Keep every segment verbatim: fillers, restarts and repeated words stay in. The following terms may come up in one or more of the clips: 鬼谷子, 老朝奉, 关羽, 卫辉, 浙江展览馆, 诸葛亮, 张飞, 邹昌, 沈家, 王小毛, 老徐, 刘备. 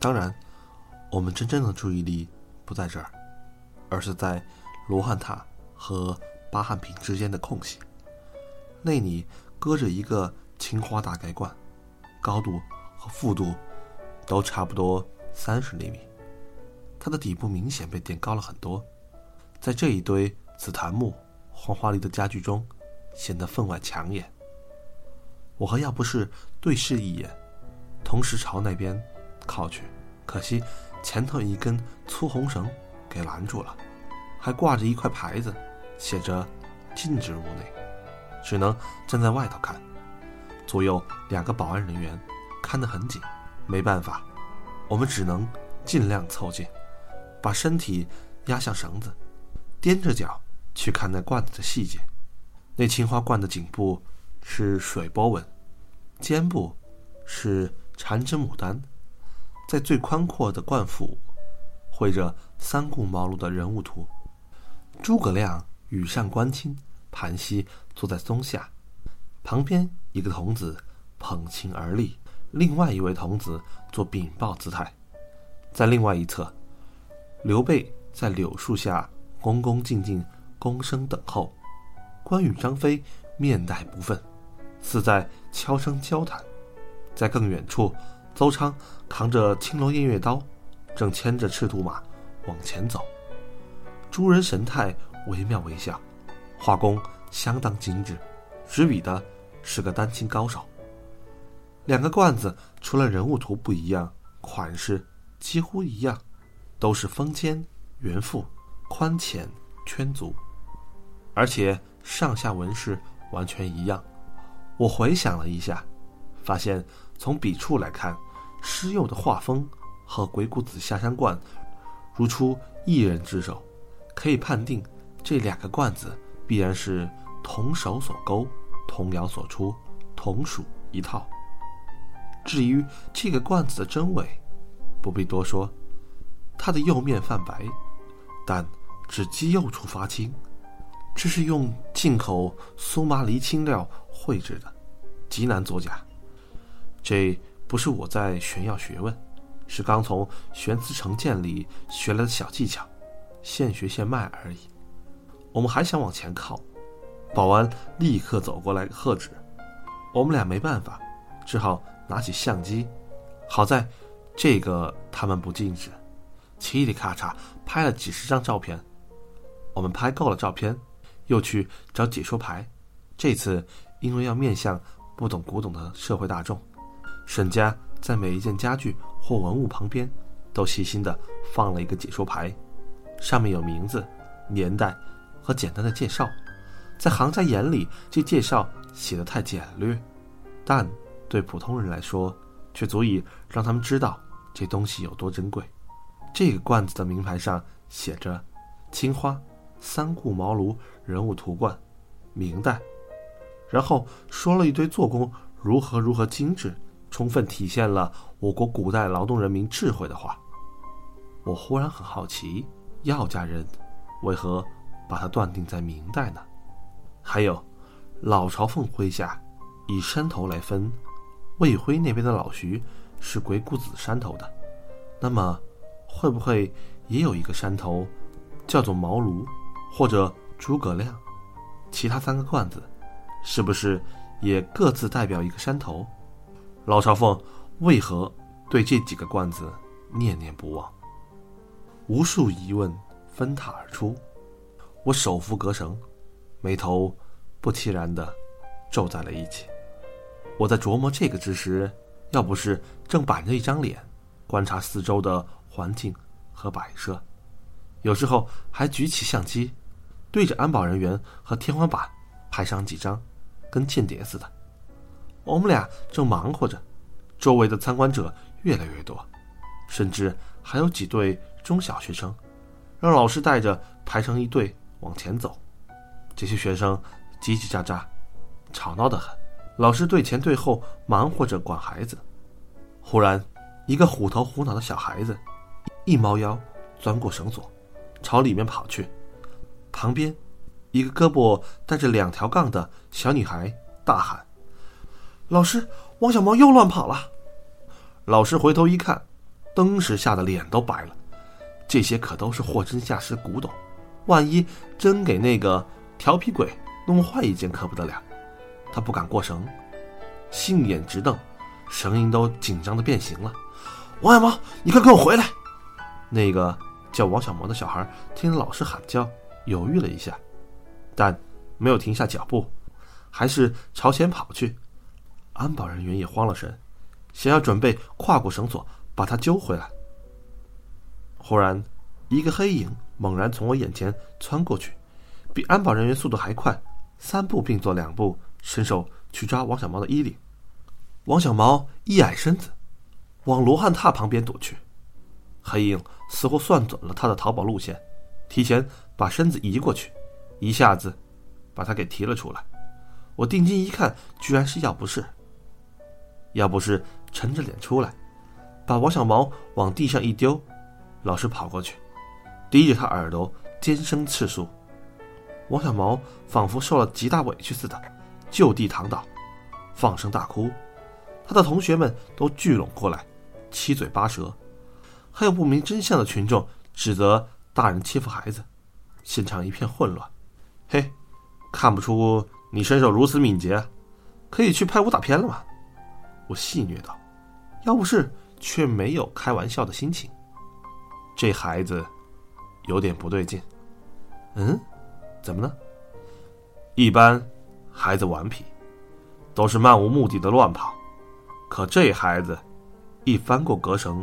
当然，我们真正的注意力不在这儿，而是在罗汉塔和巴汉坪之间的空隙，那里搁着一个青花大盖罐，高度和幅度都差不多三十厘米，它的底部明显被垫高了很多，在这一堆紫檀木、黄花梨的家具中，显得分外抢眼。我和亚博士对视一眼，同时朝那边靠去，可惜前头一根粗红绳给拦住了，还挂着一块牌子，写着禁止入内，只能站在外头看。左右两个保安人员看得很紧，没办法，我们只能尽量凑近，把身体压向绳子，踮着脚去看那罐子的细节。那青花罐的颈部是水波纹，肩部是缠枝牡丹，在最宽阔的冠腹绘着三顾茅庐的人物图。诸葛亮羽扇纶巾，盘膝坐在松下，旁边一个童子捧琴而立，另外一位童子做禀报姿态。在另外一侧，刘备在柳树下恭恭敬敬躬身等候，关羽、张飞面带不忿，似在悄声交谈。在更远处，邹昌扛着青龙偃月刀，正牵着赤兔马往前走，诸人神态惟妙惟肖，画工相当精致，执笔的是个丹青高手。两个罐子除了人物图不一样，款式几乎一样，都是封肩圆腹宽浅圈足，而且上下纹饰完全一样。我回想了一下，发现从笔触来看，施佑的画风和鬼谷子下山观如出一人之手，可以判定这两个罐子必然是同手所勾，同窑所出，同属一套。至于这个罐子的真伪，不必多说，它的釉面泛白，但只基釉处发青，这是用进口苏麻离青料绘制的，极难作假。这不是我在炫耀学问，是刚从玄思成见里学来的小技巧，现学现卖而已。我们还想往前靠，保安立刻走过来喝止，我们俩没办法，只好拿起相机。好在这个他们不禁止，嘁里咔嚓拍了几十张照片。我们拍够了照片，又去找解说牌。这次因为要面向不懂古董的社会大众，沈家在每一件家具或文物旁边都细心地放了一个解说牌，上面有名字、年代和简单的介绍。在行家眼里，这介绍写得太简略，但对普通人来说，却足以让他们知道这东西有多珍贵。这个罐子的名牌上写着青花三顾茅庐人物图罐，明代，然后说了一堆做工如何如何精致，充分体现了我国古代劳动人民智慧的话。我忽然很好奇，药家人为何把它断定在明代呢？还有老朝奉麾下，以山头来分，卫辉那边的老徐是鬼谷子山头的，那么会不会也有一个山头叫做茅庐或者诸葛亮？其他三个罐子是不是也各自代表一个山头？老朝奉为何对这几个罐子念念不忘？无数疑问纷沓而出，我手扶隔绳，眉头不其然地皱在了一起。我在琢磨这个之时，要不是正板着一张脸观察四周的环境和摆设，有时候还举起相机对着安保人员和天花板拍上几张，跟间谍似的。我们俩正忙活着，周围的参观者越来越多，甚至还有几对中小学生，让老师带着排成一队往前走。这些学生叽叽喳喳，吵闹得很，老师对前对后忙活着管孩子。忽然，一个虎头虎脑的小孩子一猫腰钻过绳索，朝里面跑去。旁边一个胳膊带着两条杠的小女孩大喊：“老师，王小毛又乱跑了！”老师回头一看，登时吓得脸都白了。这些可都是货真价实古董，万一真给那个调皮鬼弄坏一件可不得了。他不敢过绳，杏眼直瞪，声音都紧张的变形了：“王小毛，你快跟我回来！”那个叫王小毛的小孩听老师喊叫，犹豫了一下，但没有停下脚步，还是朝前跑去。安保人员也慌了神，想要准备跨过绳索把他揪回来。忽然一个黑影猛然从我眼前窜过去，比安保人员速度还快，三步并作两步伸手去抓王小毛的衣领。王小毛一矮身子往罗汉榻旁边躲去，黑影似乎算准了他的逃跑路线，提前把身子移过去，一下子把他给提了出来。我定睛一看，居然是要不是要不是沉着脸出来，把王小毛往地上一丢。老师跑过去低着他耳朵尖声斥诉，王小毛仿佛受了极大委屈似的，就地躺倒，放声大哭。他的同学们都聚拢过来，七嘴八舌，还有不明真相的群众指责大人欺负孩子，现场一片混乱。嘿，看不出你身手如此敏捷，可以去拍武打片了吗？我戏谑道，要不是却没有开玩笑的心情。这孩子有点不对劲。嗯，怎么呢？一般孩子顽皮都是漫无目的的乱跑，可这孩子一翻过隔绳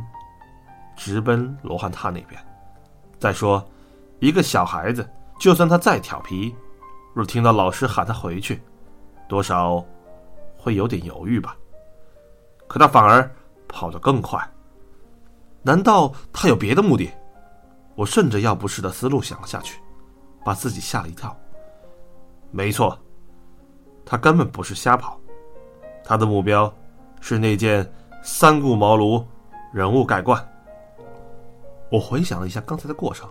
直奔罗汉榻那边。再说一个小孩子，就算他再调皮，若听到老师喊他回去，多少会有点犹豫吧。可他反而跑得更快，难道他有别的目的？我顺着要不是的思路想了下去，把自己吓了一跳。没错，他根本不是瞎跑，他的目标是那件三顾茅庐人物盖棺。我回想了一下刚才的过程，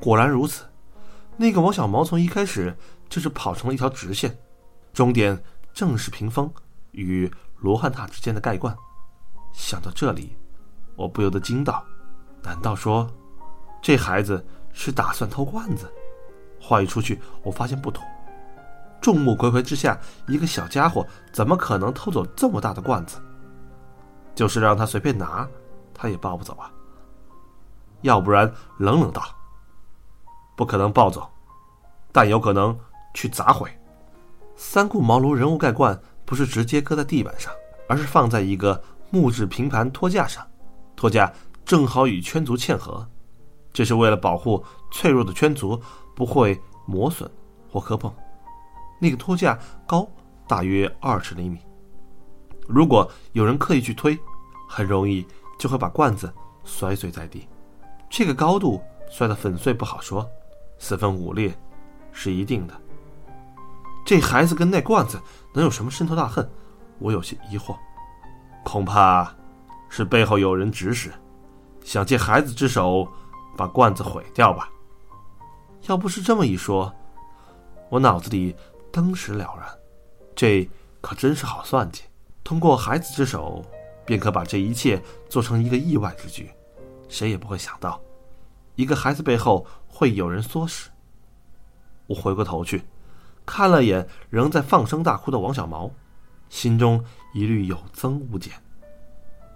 果然如此。那个王小毛从一开始就是跑成了一条直线，终点正是屏风与罗汉塔之间的盖棺。想到这里，我不由得惊道，难道说这孩子是打算偷罐子？话一出去，我发现不妥，众目睽睽之下，一个小家伙怎么可能偷走这么大的罐子？就是让他随便拿，他也抱不走啊。要不然冷冷道，不可能抱走，但有可能去砸毁。三顾茅庐人物盖罐不是直接搁在地板上，而是放在一个木质平盘托架上，托架正好与圈足嵌合，这是为了保护脆弱的圈足不会磨损或磕碰。那个托架高大约二十厘米，如果有人刻意去推，很容易就会把罐子摔碎在地。这个高度摔得粉碎不好说，四分五裂是一定的。这孩子跟那罐子能有什么深仇大恨？我有些疑惑，恐怕是背后有人指使，想借孩子之手把罐子毁掉吧。要不是这么一说，我脑子里当时了然，这可真是好算计，通过孩子之手便可把这一切做成一个意外之举，谁也不会想到一个孩子背后会有人唆使。我回过头去看了眼仍在放声大哭的王小毛，心中疑虑有增无减，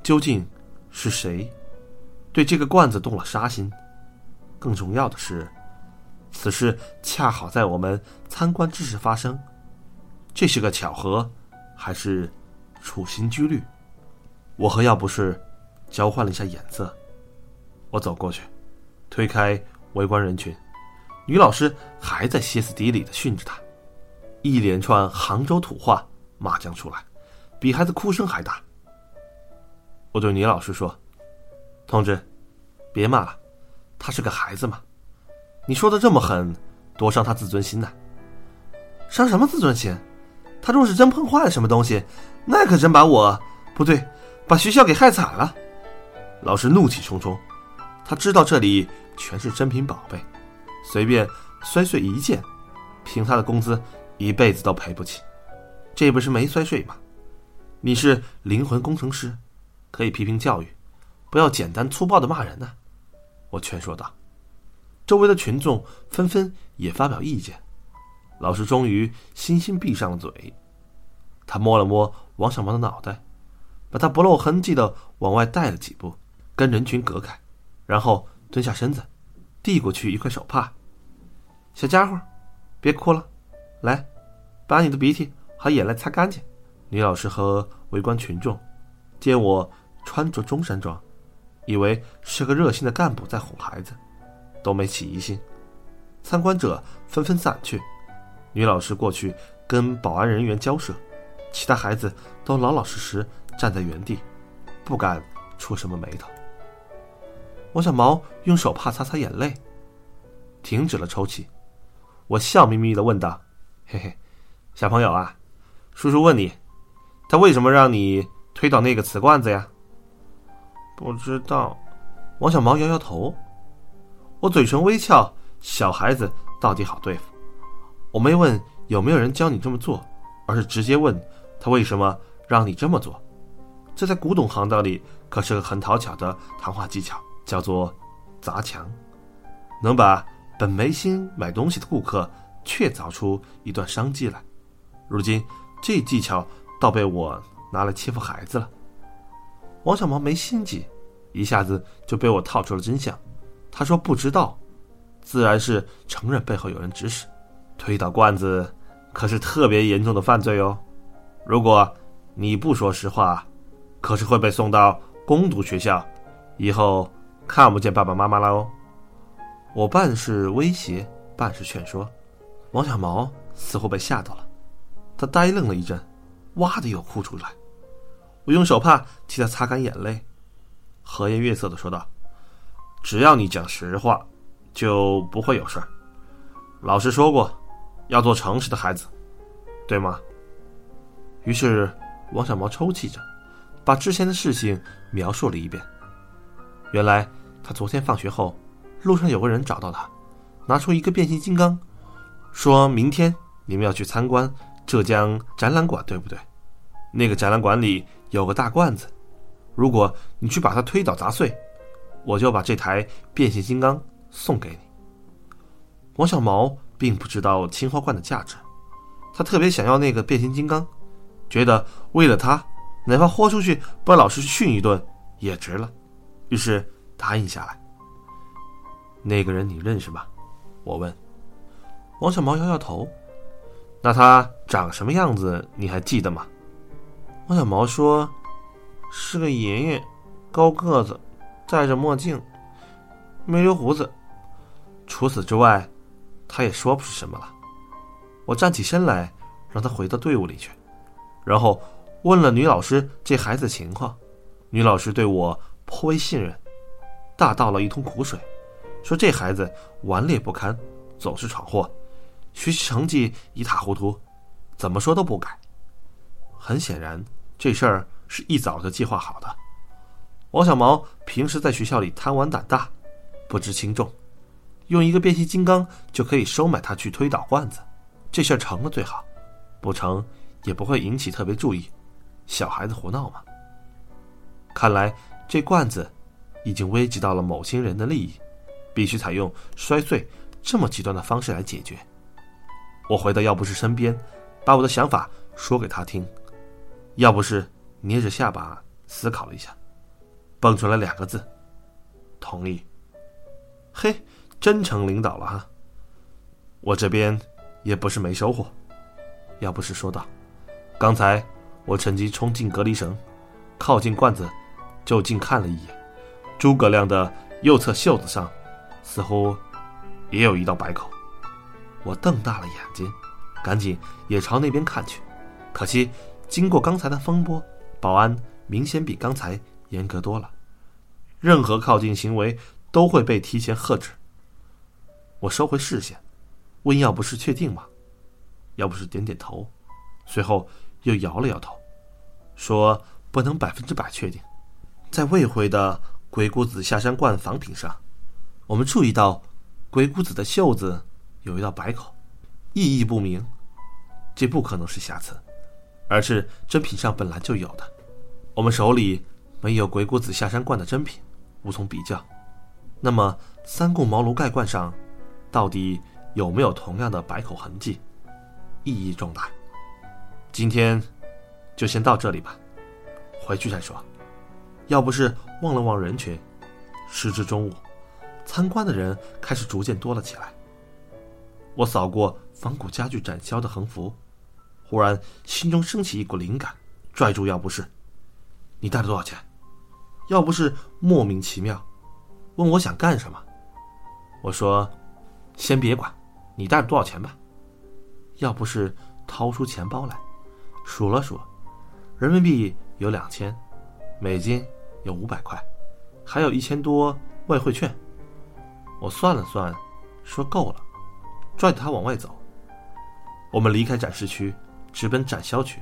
究竟是谁对这个罐子动了杀心？更重要的是，此事恰好在我们参观之时发生，这是个巧合还是处心积虑？我和要不是交换了一下眼色，我走过去推开围观人群，女老师还在歇斯底里地训着她，一连串杭州土话骂将出来，比孩子哭声还大。我对女老师说，同志别骂了，她是个孩子嘛，你说的这么狠，多伤她自尊心呢。伤什么自尊心？她若是真碰坏了什么东西，那可真把我不对把学校给害惨了。老师怒气冲冲，他知道这里全是珍品宝贝，随便摔碎一件，凭他的工资一辈子都赔不起。这不是没摔碎吗？你是灵魂工程师，可以批评教育，不要简单粗暴的骂人呢、啊，我劝说道。周围的群众纷纷也发表意见，老师终于欣欣闭上了嘴。他摸了摸王小毛的脑袋，把他不露痕迹的往外带了几步，跟人群隔开，然后蹲下身子，递过去一块手帕。小家伙，别哭了，来，把你的鼻涕和眼泪擦干净。女老师和围观群众见我穿着中山装，以为是个热心的干部在哄孩子，都没起疑心。参观者纷纷散去，女老师过去跟保安人员交涉，其他孩子都老老实实站在原地，不敢出什么眉头。王小毛用手帕擦擦眼泪，停止了抽泣。我笑眯眯地问道：“嘿嘿，小朋友啊，叔叔问你，他为什么让你推倒那个瓷罐子呀？”不知道，王小毛摇摇头。我嘴唇微翘，小孩子到底好对付。我没问有没有人教你这么做，而是直接问他为什么让你这么做。这在古董行当里可是个很讨巧的谈话技巧，叫做砸墙，能把本没心买东西的顾客确凿出一段商机来。如今这技巧倒被我拿来欺负孩子了。王小毛没心机，一下子就被我套出了真相。他说不知道，自然是承认背后有人指使。推倒罐子可是特别严重的犯罪哦，如果你不说实话，可是会被送到工读学校，以后看不见爸爸妈妈了哦。我半是威胁，半是劝说。王小毛似乎被吓到了，他呆愣了一阵，哇的又哭出来。我用手帕替他擦干眼泪，和颜悦色地说道：“只要你讲实话，就不会有事儿。老师说过，要做诚实的孩子，对吗？”于是，王小毛抽泣着，把之前的事情描述了一遍。原来，他昨天放学后，路上有个人找到他，拿出一个变形金刚，说明天你们要去参观浙江展览馆，对不对？那个展览馆里有个大罐子，如果你去把它推倒砸碎，我就把这台变形金刚送给你。王小毛并不知道青花罐的价值，他特别想要那个变形金刚，觉得为了他，哪怕豁出去把老师训一顿也值了，于是答应下来。那个人你认识吗？我问。王小毛摇摇头。那他长什么样子你还记得吗？王小毛说，是个爷爷，高个子，戴着墨镜，没留胡子。除此之外，他也说不出什么了。我站起身来，让他回到队伍里去，然后问了女老师这孩子的情况。女老师对我颇为信任，大倒了一通苦水，说这孩子顽劣不堪，总是闯祸，学习成绩一塌糊涂，怎么说都不改。很显然，这事儿是一早就计划好的。王小毛平时在学校里贪玩胆大，不知轻重，用一个变形金刚就可以收买他去推倒罐子，这事儿成了最好，不成也不会引起特别注意。小孩子胡闹嘛。看来这罐子已经危及到了某些人的利益，必须采用摔碎这么极端的方式来解决。我回到要不是身边，把我的想法说给他听。要不是捏着下巴思考了一下，蹦出来两个字：同意。嘿，真成领导了哈。我这边也不是没收获。要不是说道，刚才我趁机冲进隔离绳，靠近罐子就近看了一眼，诸葛亮的右侧袖子上似乎也有一道白口。我瞪大了眼睛，赶紧也朝那边看去。可惜经过刚才的风波，保安明显比刚才严格多了，任何靠近行为都会被提前喝止。我收回视线，问要不是确定吗？要不是点点头，随后又摇了摇头，说不能百分之百确定。在魏辉的鬼谷子下山罐仿品上，我们注意到鬼谷子的袖子有一道白口，意义不明。这不可能是瑕疵，而是真品上本来就有的。我们手里没有鬼谷子下山罐的真品，无从比较。那么三顾茅庐盖罐上到底有没有同样的白口痕迹，意义重大。今天就先到这里吧，回去再说。要不是望了望人群，时至中午，参观的人开始逐渐多了起来。我扫过仿古家具展销的横幅，忽然心中升起一股灵感，拽住要不是你带了多少钱，要不是莫名其妙问我想干什么，我说先别管，你带了多少钱吧。要不是掏出钱包来数了数，人民币有两千，美金有五百块，还有一千多外汇券。我算了算，说够了，拽着他往外走。我们离开展示区，直奔展销区。